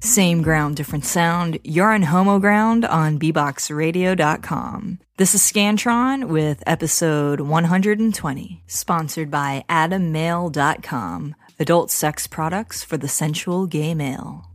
Same ground, different sound. You're on Homoground on bboxradio.com. This is Scantron with episode 120, sponsored by AdamMail.com, adult sex products for the sensual gay male.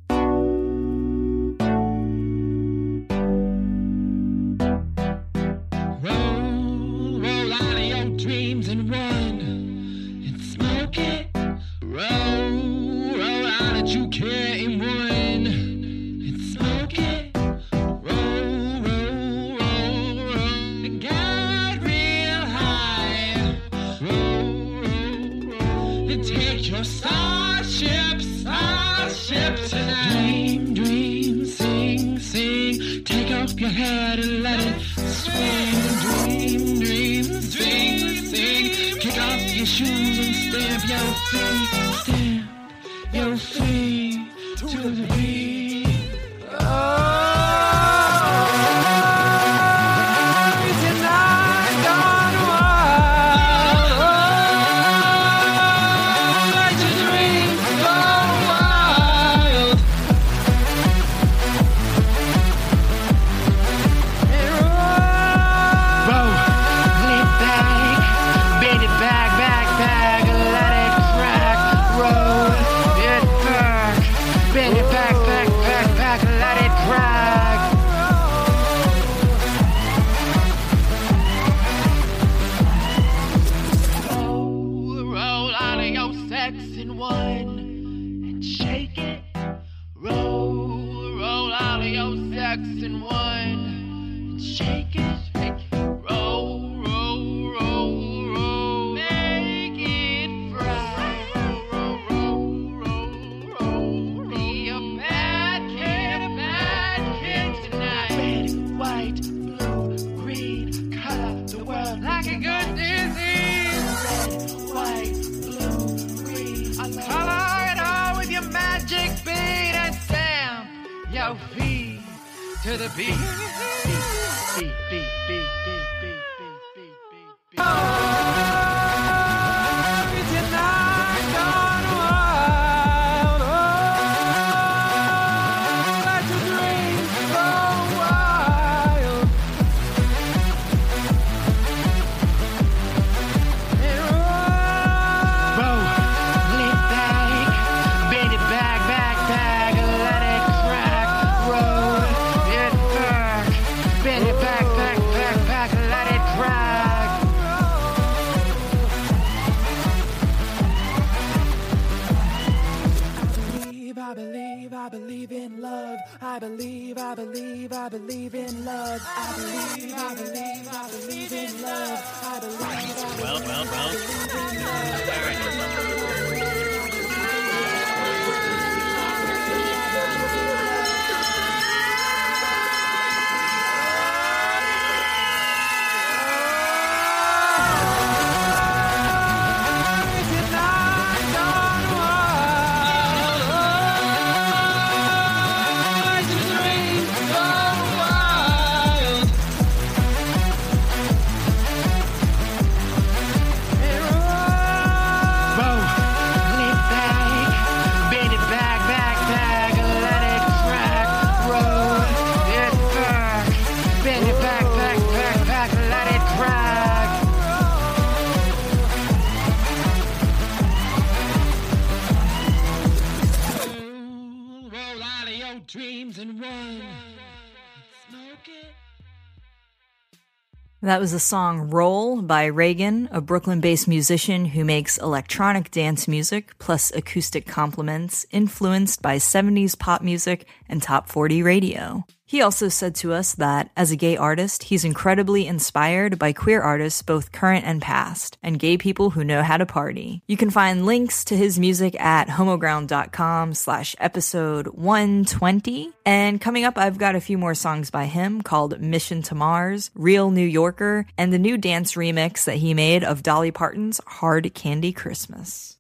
That was the song Roll by Reagan, a Brooklyn-based musician who makes electronic dance music plus acoustic compliments influenced by 70s pop music and top 40 radio. He also said to us that, as a gay artist, he's incredibly inspired by queer artists both current and past, and gay people who know how to party. You can find links to his music at homoground.com/episode 120. And coming up, I've got a few more songs by him called Mission to Mars, Real New Yorker, and the new dance remix that he made of Dolly Parton's Hard Candy Christmas.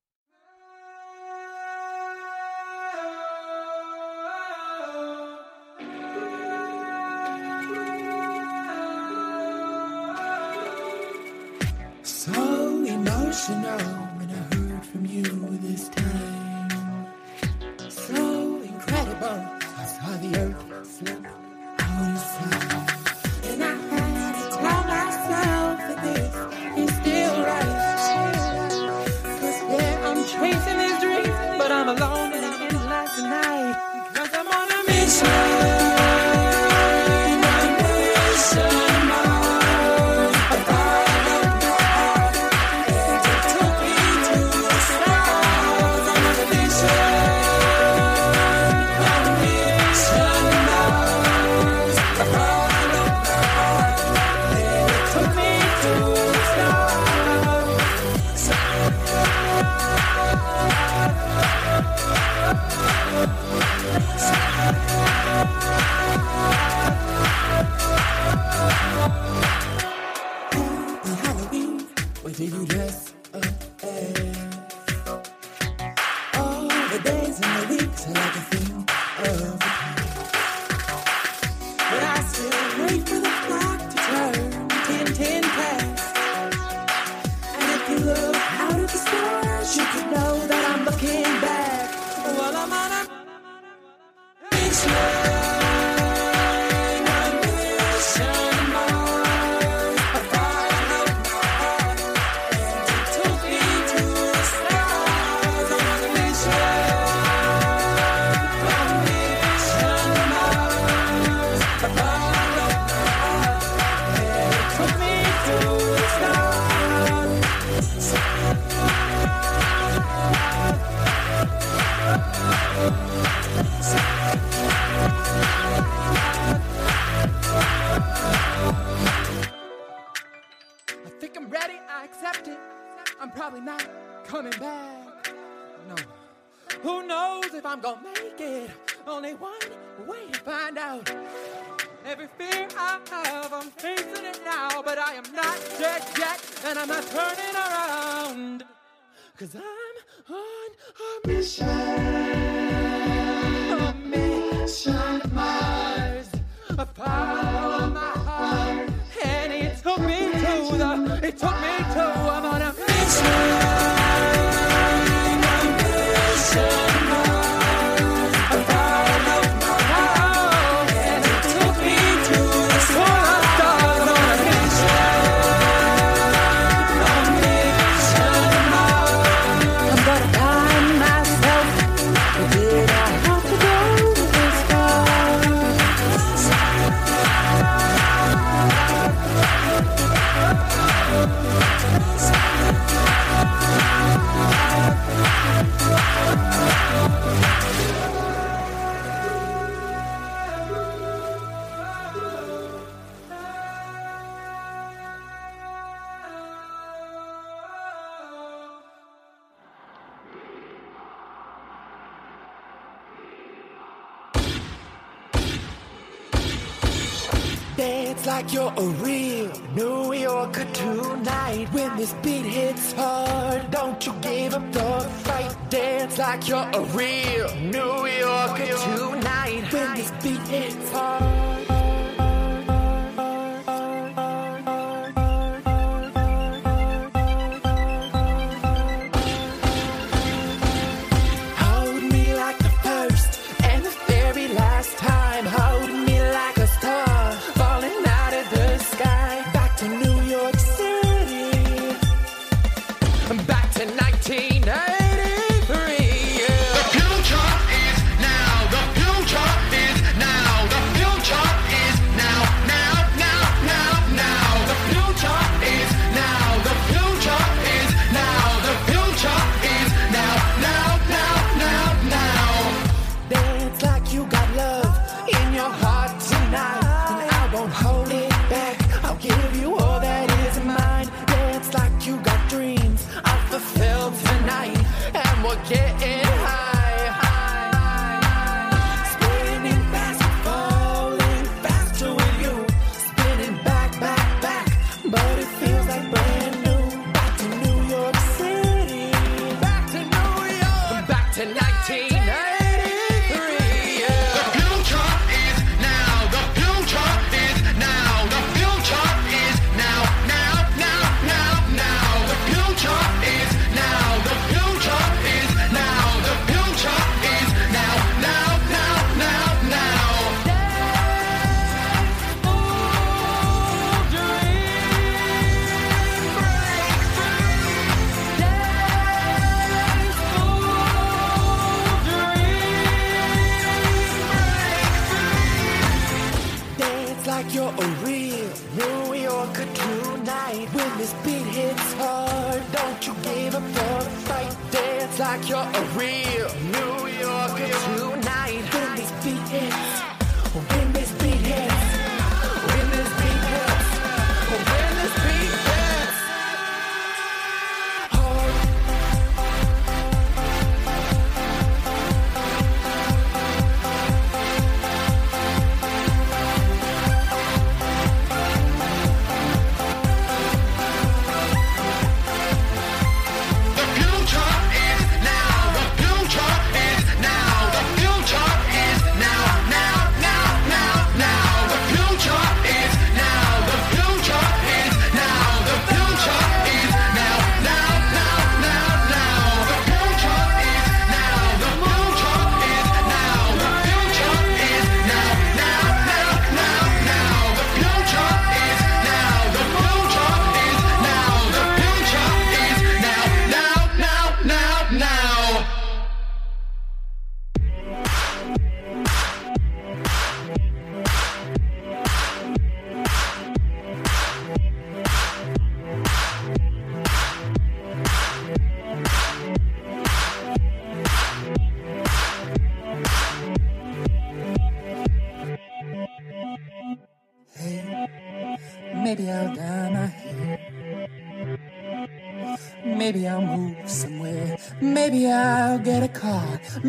So emotional when I heard from you this time. So incredible, I saw the earth slip out of sight. And I had to tell myself that this is still right. Cause yeah, I'm chasing this dream, but I'm alone and I'm in life tonight. Because I'm on a mission. Dance like you're a real New Yorker tonight. When this beat hits hard, don't you give up the fight. Dance like you're a real New Yorker tonight. When this beat hits hard. You got love in your heart tonight.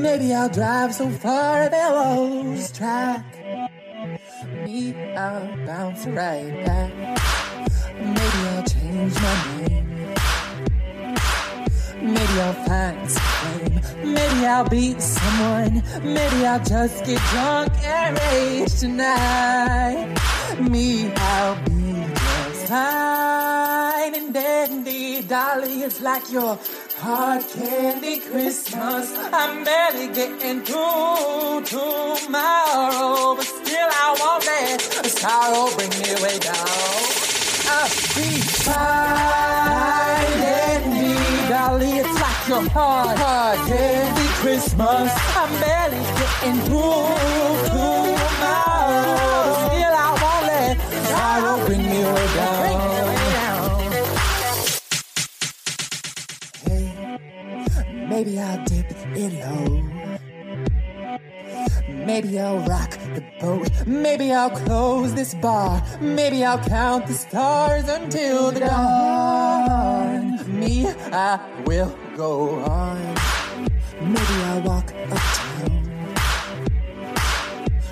Maybe I'll drive so far they'll always track me. I'll bounce right back. Maybe I'll change my name. Maybe I'll find some fame. Maybe I'll beat someone. Maybe I'll just get drunk and rage tonight. Me, I'll be just fine and dandy. Dolly, it's like you're hard candy Christmas. I'm barely getting through tomorrow, but still I want that sorrow bring me way down. I'll be fine and me, dolly, it's like your hard candy Christmas. I'm barely getting through tomorrow, but still I want that sorrow bring me way down. Maybe I'll dip it low. Maybe I'll rock the boat. Maybe I'll close this bar. Maybe I'll count the stars until the dawn. Me, I will go on. Maybe I'll walk uptown.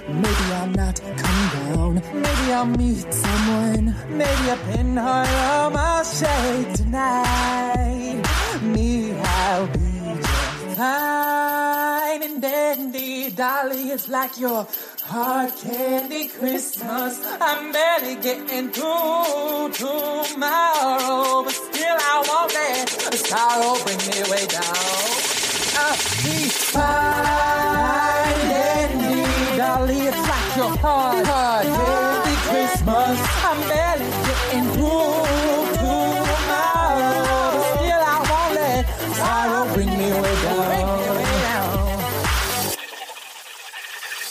Maybe I'll not come down. Maybe I'll meet someone. Maybe a pinheart I'll shake tonight. Me, I'll be fine and dandy, dolly, it's like your hard candy Christmas. I'm barely getting through tomorrow, but still I want that sorrow bring me way down. I'll be fine dandy, dolly, it's like your hard candy Christmas. I'm barely getting through tomorrow, but still I want that sorrow bring me way down.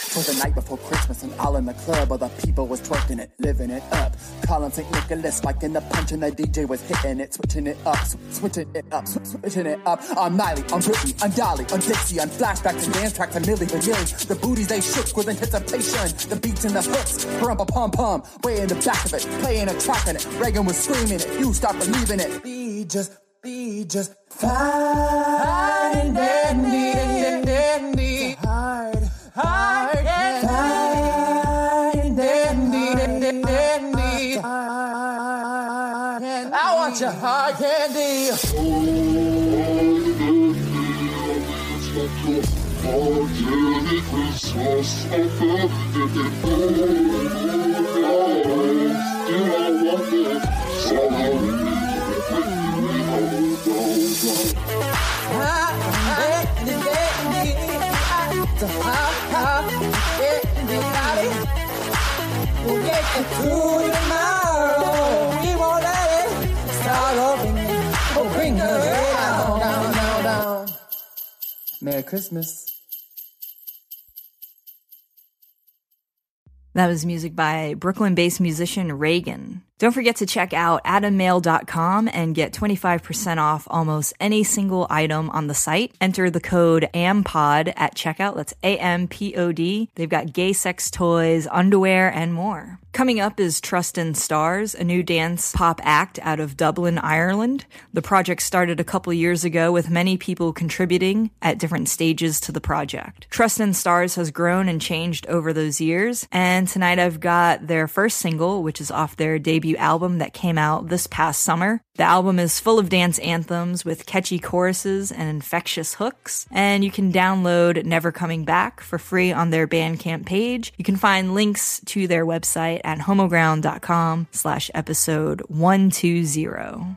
It was the night before Christmas and all in the club, other people was twerking it, living it up. Calling St. Nicholas, spiking the punch, and the DJ was hitting it, switching it up, switching it up. I'm Miley, I'm Britney, I'm Dolly, I'm Dixie, I'm flashbacks and dance tracks and Milli Vanilli. The booties they shook with anticipation, the beats and the hooks, rumpa pom pom, way in the back of it, playing a track in it. Reagan was screaming it, you stop believing it. Be just fine. your hard candy. We'll get you through tomorrow. We won't let it. Oh, bring her down, down, down, down. Merry Christmas. That was music by Brooklyn-based musician Reagan. Don't forget to check out AdamMail.com and get 25% off almost any single item on the site. Enter the code AMPOD at checkout. That's AMPOD. They've got gay sex toys, underwear, and more. Coming up is Trust in Stars, a new dance pop act out of Dublin, Ireland. The project started a couple years ago with many people contributing at different stages to the project. Trust in Stars has grown and changed over those years. And tonight I've got their first single, which is off their debut album that came out this past summer. The album is full of dance anthems with catchy choruses and infectious hooks, and you can download Never Coming Back for free on their Bandcamp page. You can find links to their website at homoground.com/episode 120.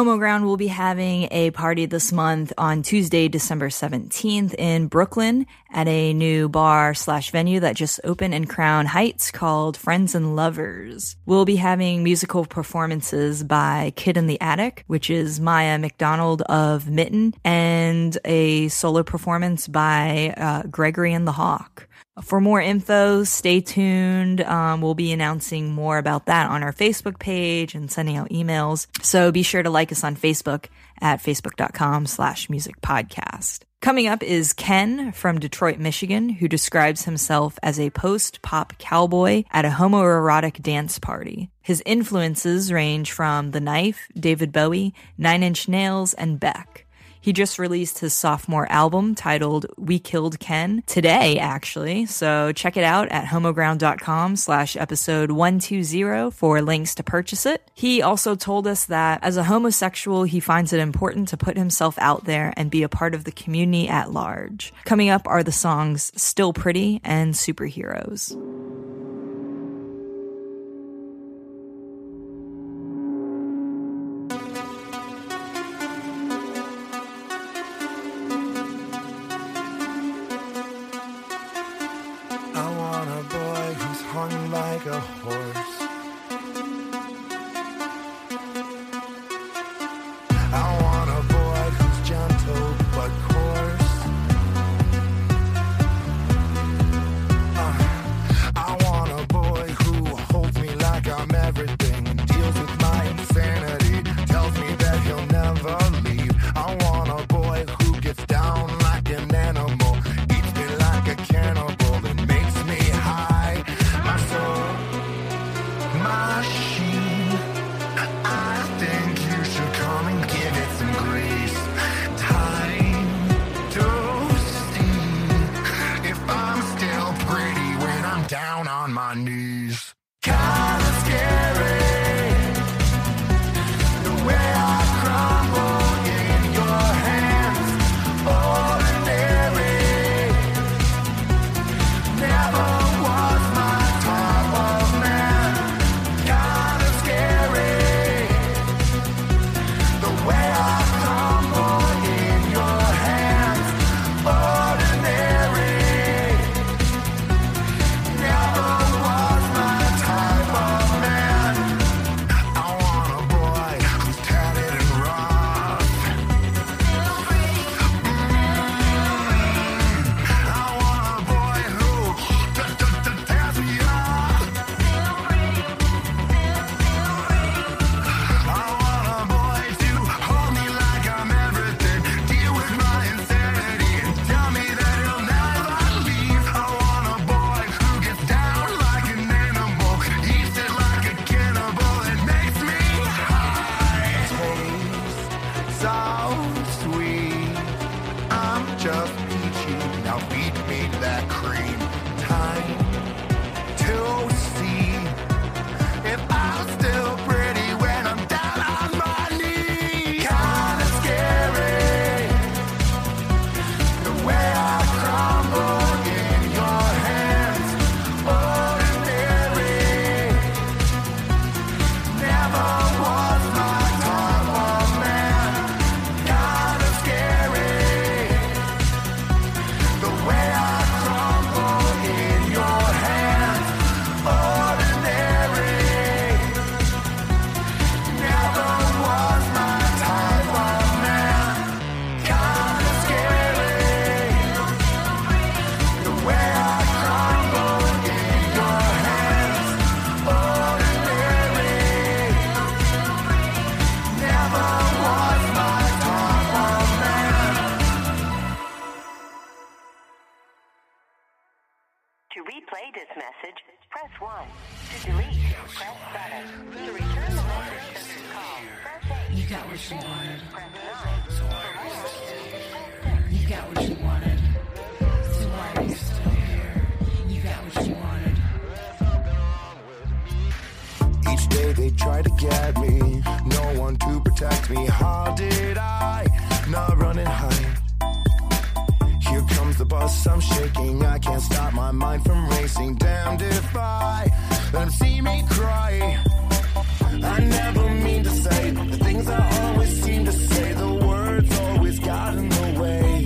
Homoground will be having a party this month on Tuesday, December 17th in Brooklyn at a new bar/venue that just opened in Crown Heights called Friends and Lovers. We'll be having musical performances by Kid in the Attic, which is Maya McDonald of Mitten, and a solo performance by Gregory and the Hawk. For more info, stay tuned. We'll be announcing more about that on our Facebook page and sending out emails. So be sure to like us on Facebook at facebook.com/musicpodcast. Coming up is Ken from Detroit, Michigan, who describes himself as a post-pop cowboy at a homoerotic dance party. His influences range from The Knife, David Bowie, 9 Inch Nails, and Beck. He just released his sophomore album titled We Killed Ken today, actually. So check it out at homoground.com/episode 120 for links to purchase it. He also told us that as a homosexual, he finds it important to put himself out there and be a part of the community at large. Coming up are the songs Still Pretty and Superheroes. Let them see me cry. I never mean to say the things I always seem to say the words always got in the way.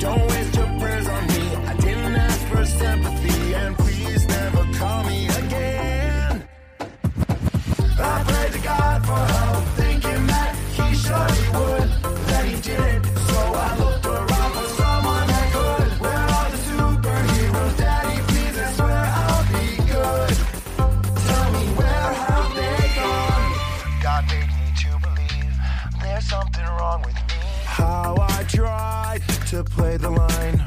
Don't waste your prayers on me. I didn't ask for sympathy, and please never call me again. I prayed to God for help, thinking that he surely would, that he did. So I looked around for someone that could. Where are the superheroes? Daddy, please, I swear I'll be good. Tell me, where have they gone? God made me to believe there's something wrong with me. How I tried to play the line.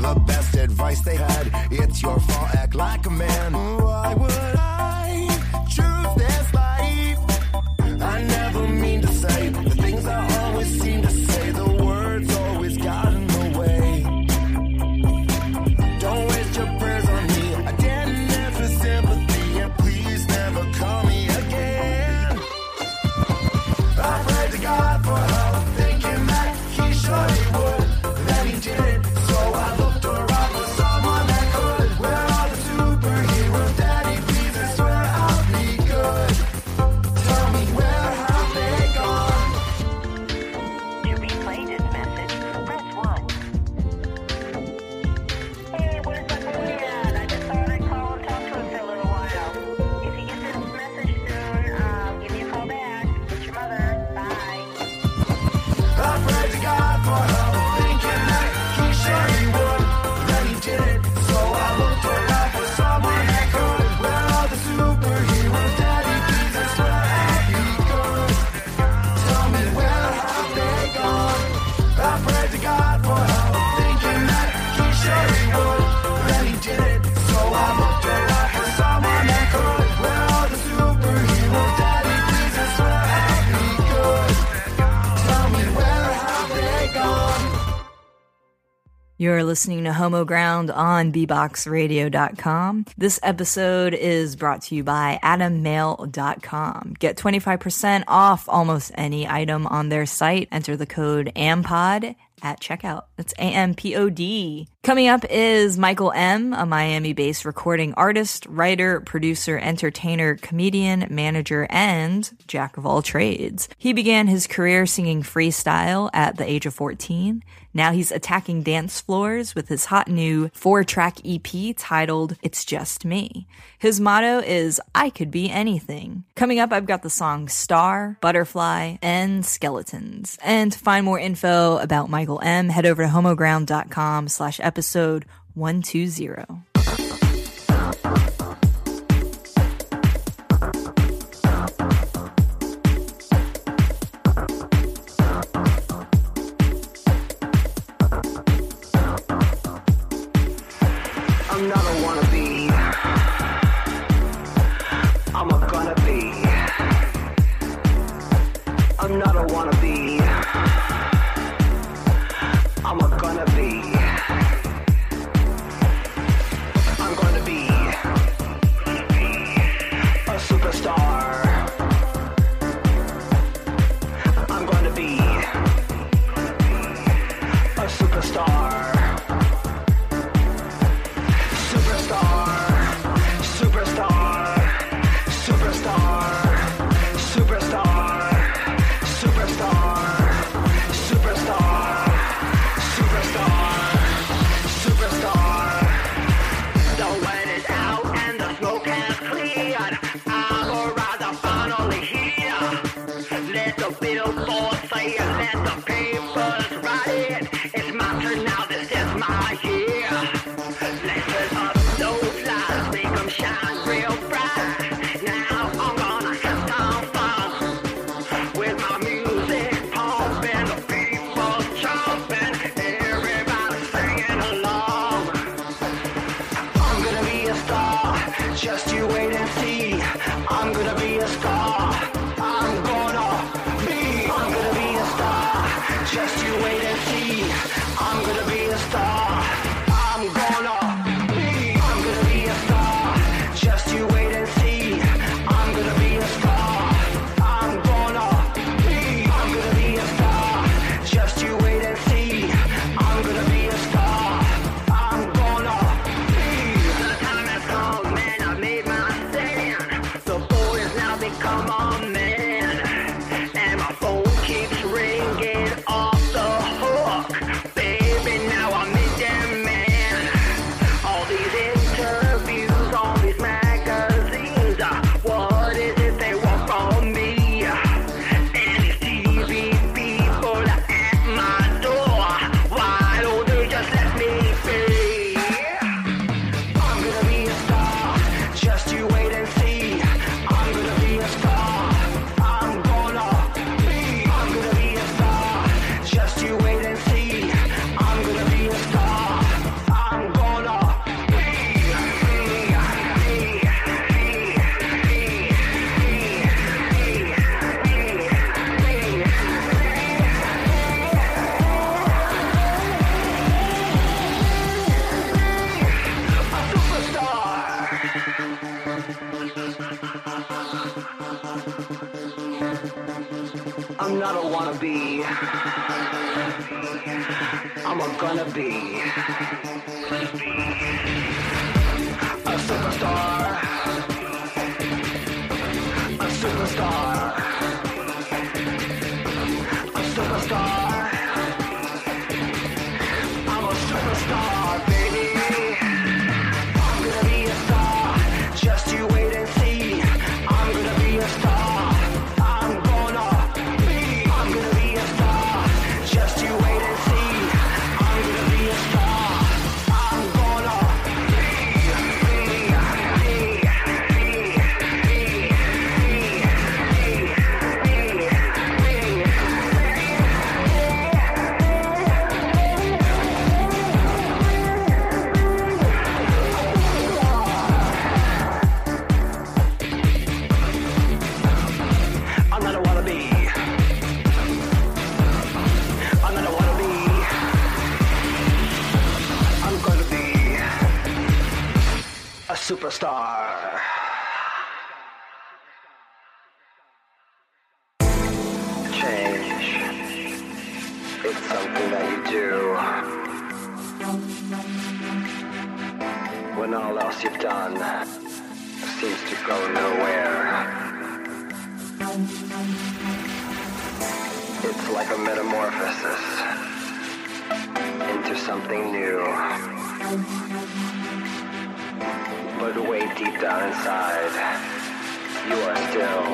The best advice they had, it's your fault, act like a man. Why would I choose this life? I never mean to say the things I always seem to say. The words always got in the way. Don't waste your prayers on me. I didn't ask for sympathy, and please never call me again. I prayed to God for help, thinking that he surely would, that he did. You're listening to Homoground on bboxradio.com. This episode is brought to you by AdamMail.com. Get 25% off almost any item on their site. Enter the code AMPOD at checkout. That's AMPOD. Coming up is Michael M., a Miami-based recording artist, writer, producer, entertainer, comedian, manager, and jack of all trades. He began his career singing freestyle at the age of 14. Now he's attacking dance floors with his hot new 4-track EP titled It's Just Me. His motto is, I could be anything. Coming up, I've got the songs Star, Butterfly, and Skeletons. And to find more info about Michael M., head over to homoground.com/episode 120. I'm not a wannabe, I'm a gonna be. I'm not a wannabe, I'm a gonna be. I'm gonna be a superstar. I'm gonna be a superstar. Come on, man. I don't wanna be, I'm a gonna be a superstar, a superstar, a superstar. I'm a superstar, baby. I'm gonna be a star, just you wait and see. I'm gonna be a star. Superstar. Change. It's something that you do when all else you've done seems to go nowhere. It's like a metamorphosis into something new. But way deep down inside, you are still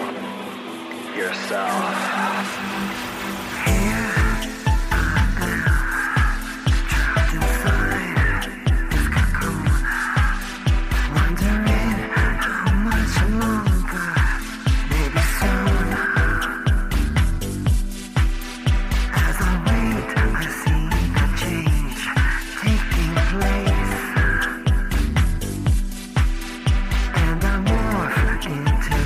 yourself. Here I am, trapped inside this cocoon, wondering how much longer, maybe soon. As I wait, I see the change taking place. Beautiful.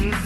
That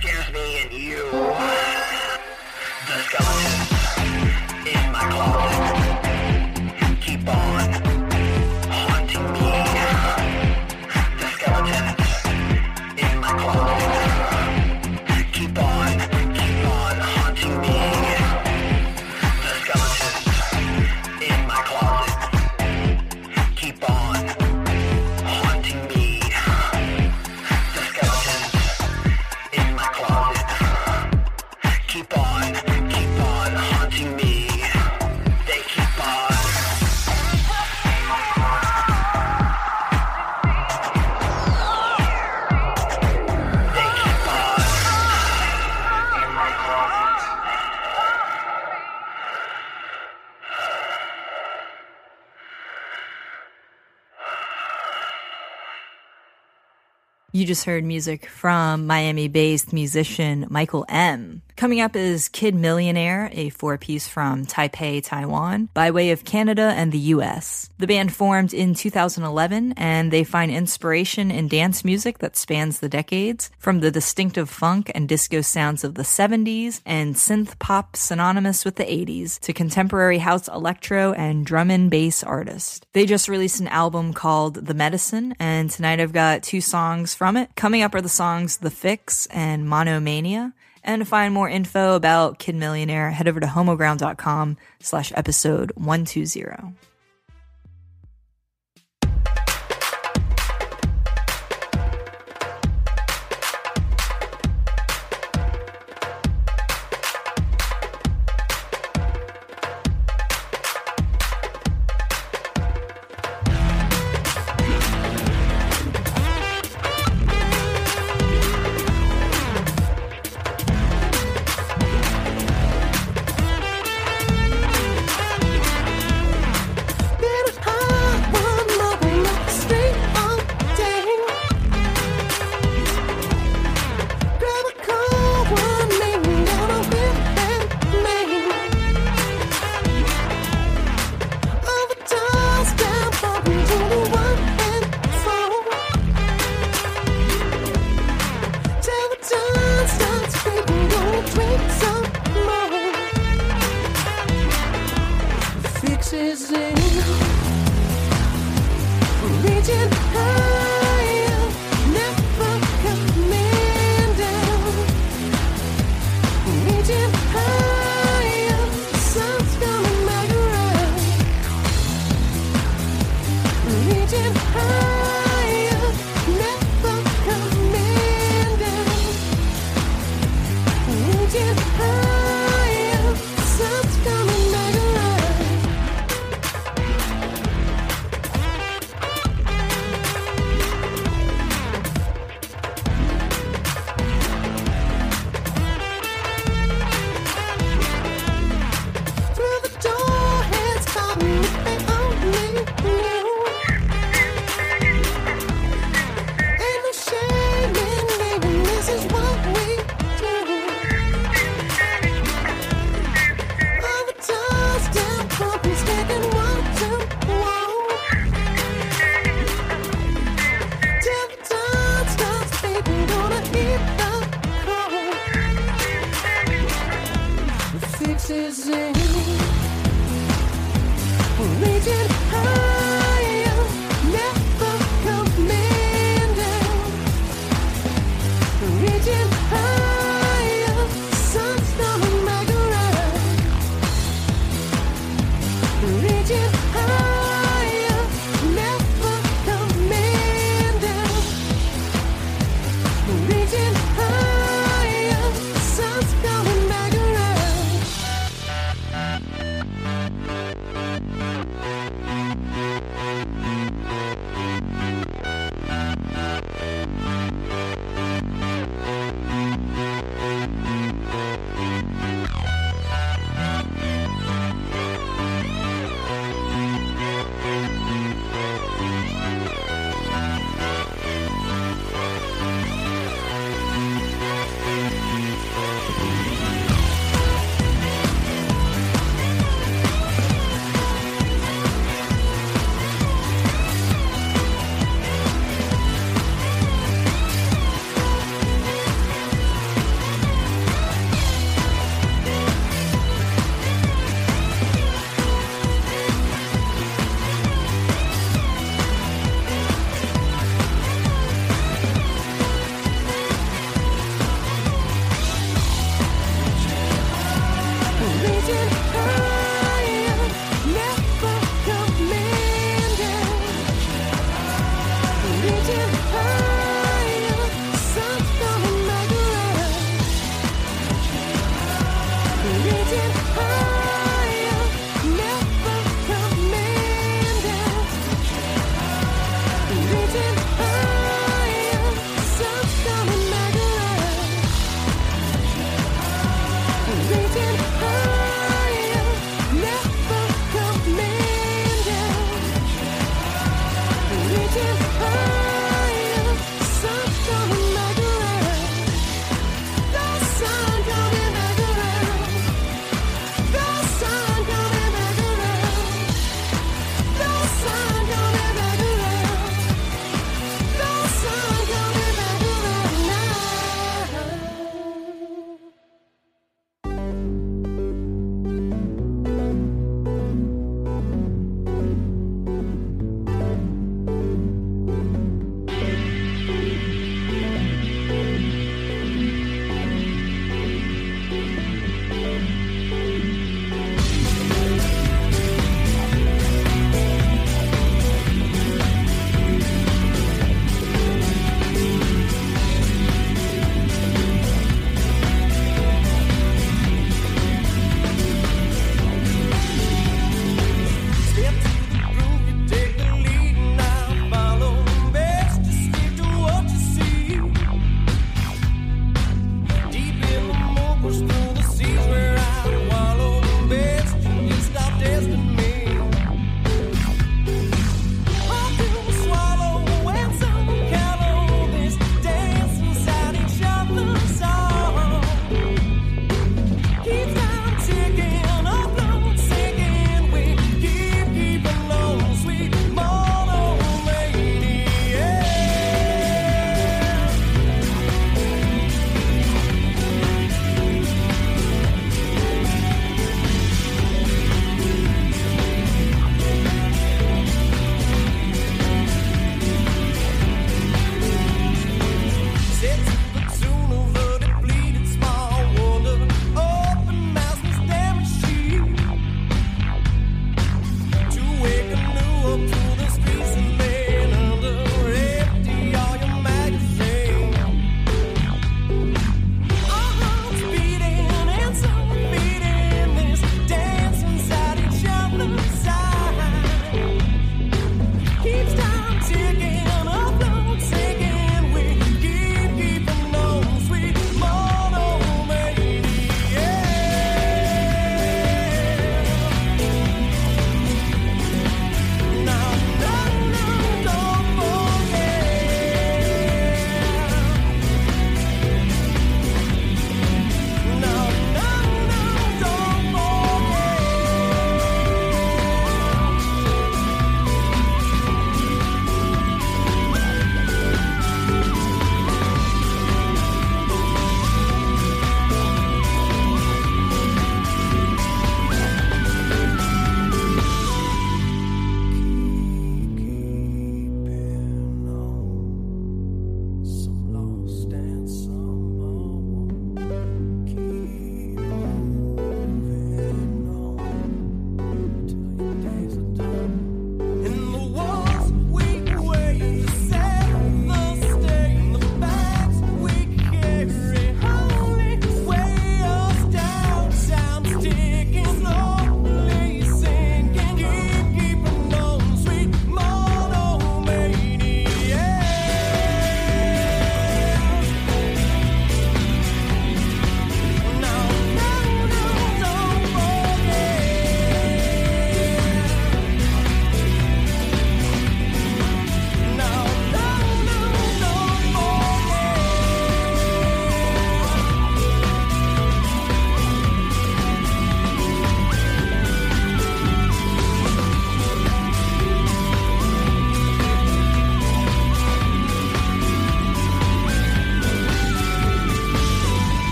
scares me and you. The skeleton. You just heard music from Miami-based musician Michael M. Coming up is Kid Millionaire, a four-piece from Taipei, Taiwan, by way of Canada and the U.S. The band formed in 2011, and they find inspiration in dance music that spans the decades, from the distinctive funk and disco sounds of the 70s and synth pop synonymous with the 80s to contemporary house electro and drum and bass artists. They just released an album called The Medicine, and tonight I've got two songs from it. Coming up are the songs The Fix and Monomania. And to find more info about Kid Millionaire, head over to homoground.com/episode 120.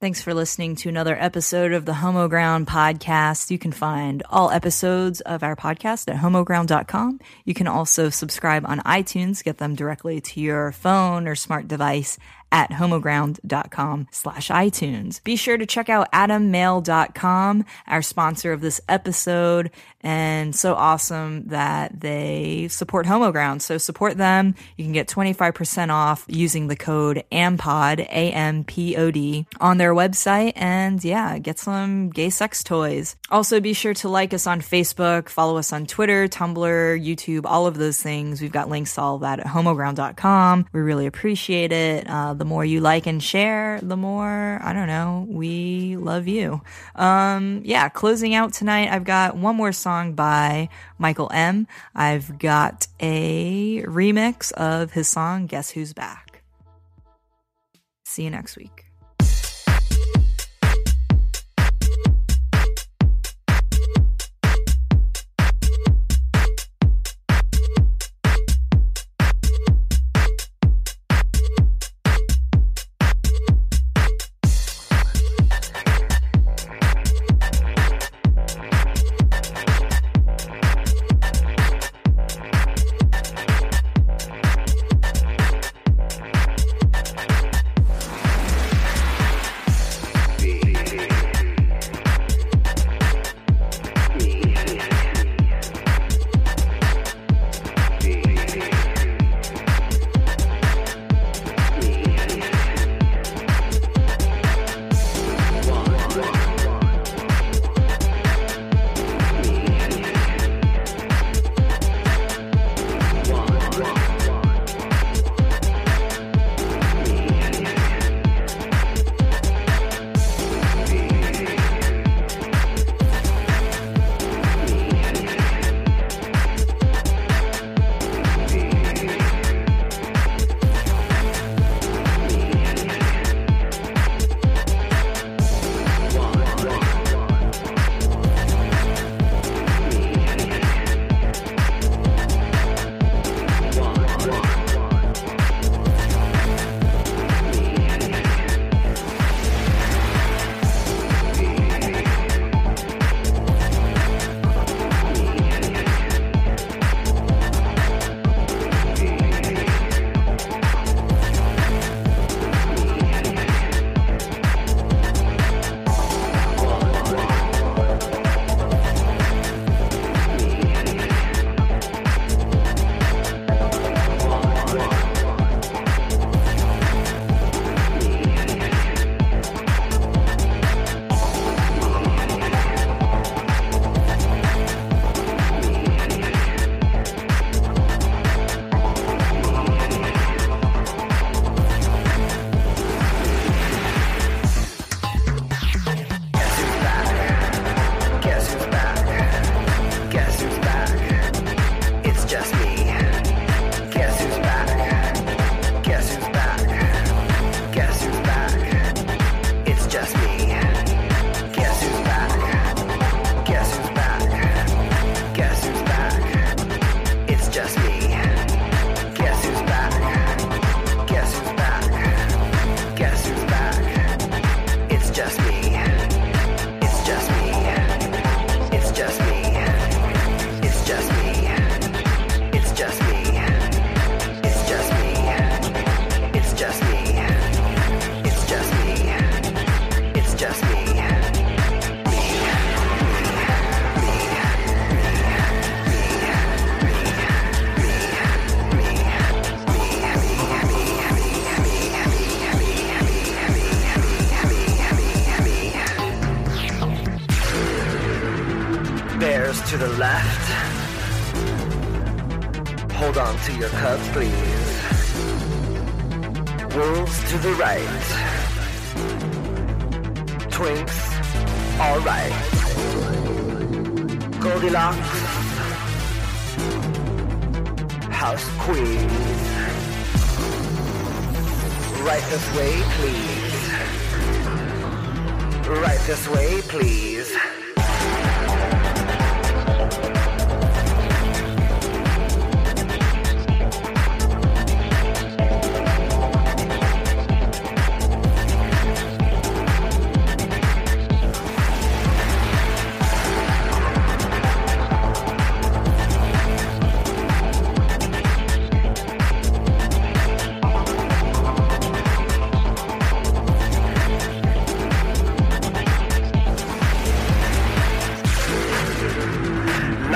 Thanks for listening to another episode of the Homoground podcast. You can find all episodes of our podcast at homoground.com. You can also subscribe on iTunes, get them directly to your phone or smart device at homoground.com/iTunes. Be sure to check out AdamMail.com, our sponsor of this episode, and so awesome that they support Homoground. So support them. You can get 25% off using the code AMPOD, AMPOD, on their website, and yeah, get some gay sex toys. Also, be sure to like us on Facebook, follow us on Twitter, Tumblr, YouTube, all of those things. We've got links to all that at homoground.com. We really appreciate it. The more you like and share, the more, I don't know, we love you. Yeah, closing out tonight, I've got one more song by Michael M. I've got a remix of his song, Guess Who's Back. See you next week.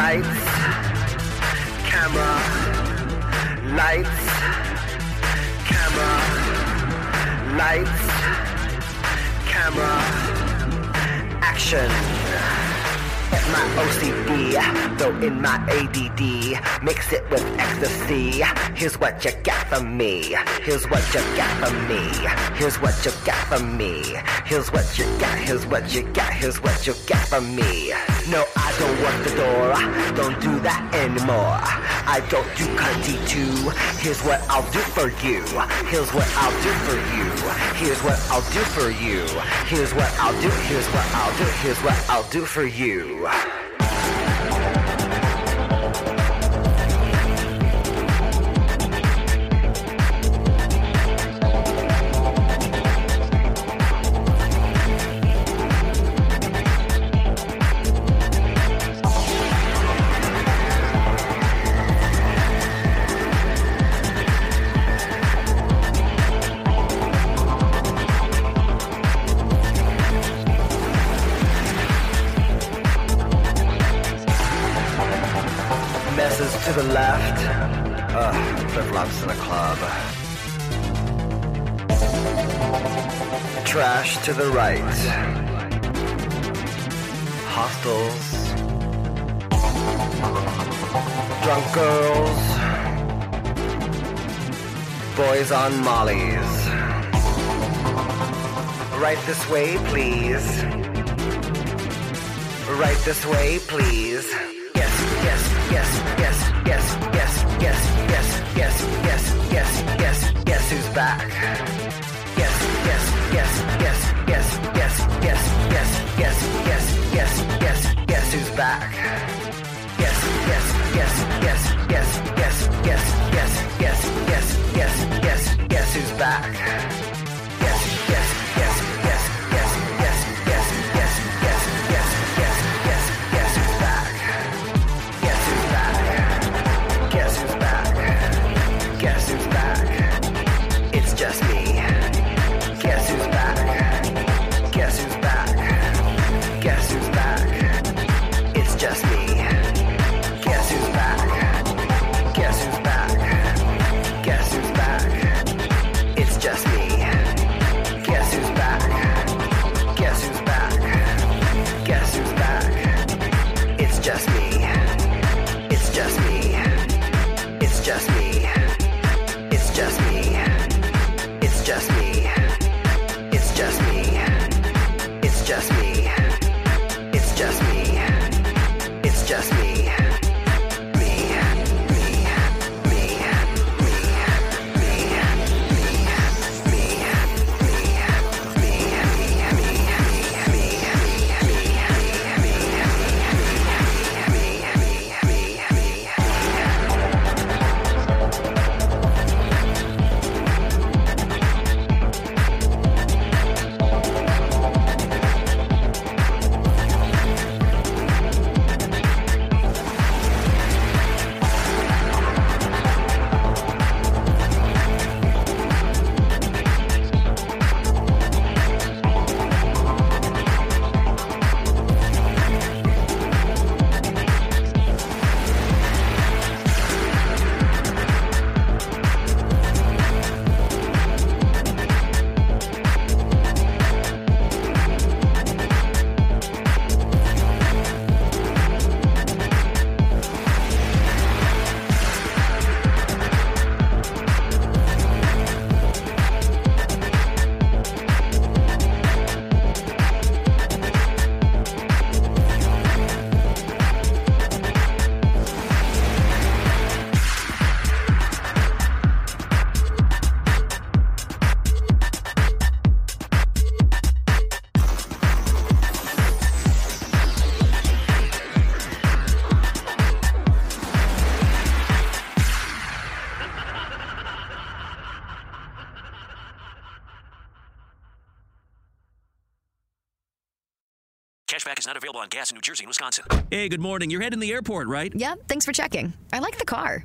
Lights, camera, lights, camera, lights, camera, action. Let my OCD throw in my ADD, mix it with ecstasy. Here's what you got for me. Here's what you got for me. Here's what you got for me. Here's what you got. Here's what you got. Here's what you got for me. No, I don't walk the door, don't do that anymore. I don't do cunty too. Here's what I'll do for you. Here's what I'll do for you. Here's what I'll do for you. Here's what I'll do. Here's what I'll do. Here's what I'll do for you. To the right, hostels, drunk girls, boys on mollies, right this way please, right this way please, yes, yes, yes, yes, yes, yes, yes, yes, yes, yes, yes, yes, guess who's back? Yes, yes, yes, yes, yes, yes, yes, yes, yes, yes, yes, yes, yes, who's back? Yes, yes, yes, yes, yes, yes, yes, yes, yes, yes, yes, yes, yes, who's back? Yes, yes, yes, yes, yes, yes, yes, yes, yes, yes, yes, yes, yes, who's back? Yes, who's back? Guess who's back? Guess who's back? It's just me. Guess who's back? Guess who's back? Guess who's back? It's just me. Guess who's back? Cashback is not available on gas in New Jersey and Wisconsin. Hey, good morning. You're heading to the airport, right? Yep. Thanks for checking. I like the car.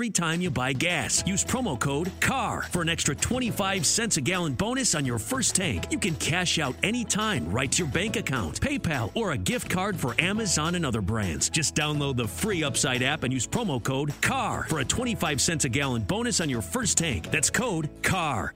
time you buy gas. Use promo code CAR for an extra 25 cents a gallon bonus on your first tank. You can cash out anytime right to your bank account, PayPal, or a gift card for Amazon and other brands. Just download the free Upside app and use promo code CAR for a 25 cents a gallon bonus on your first tank. That's code CAR.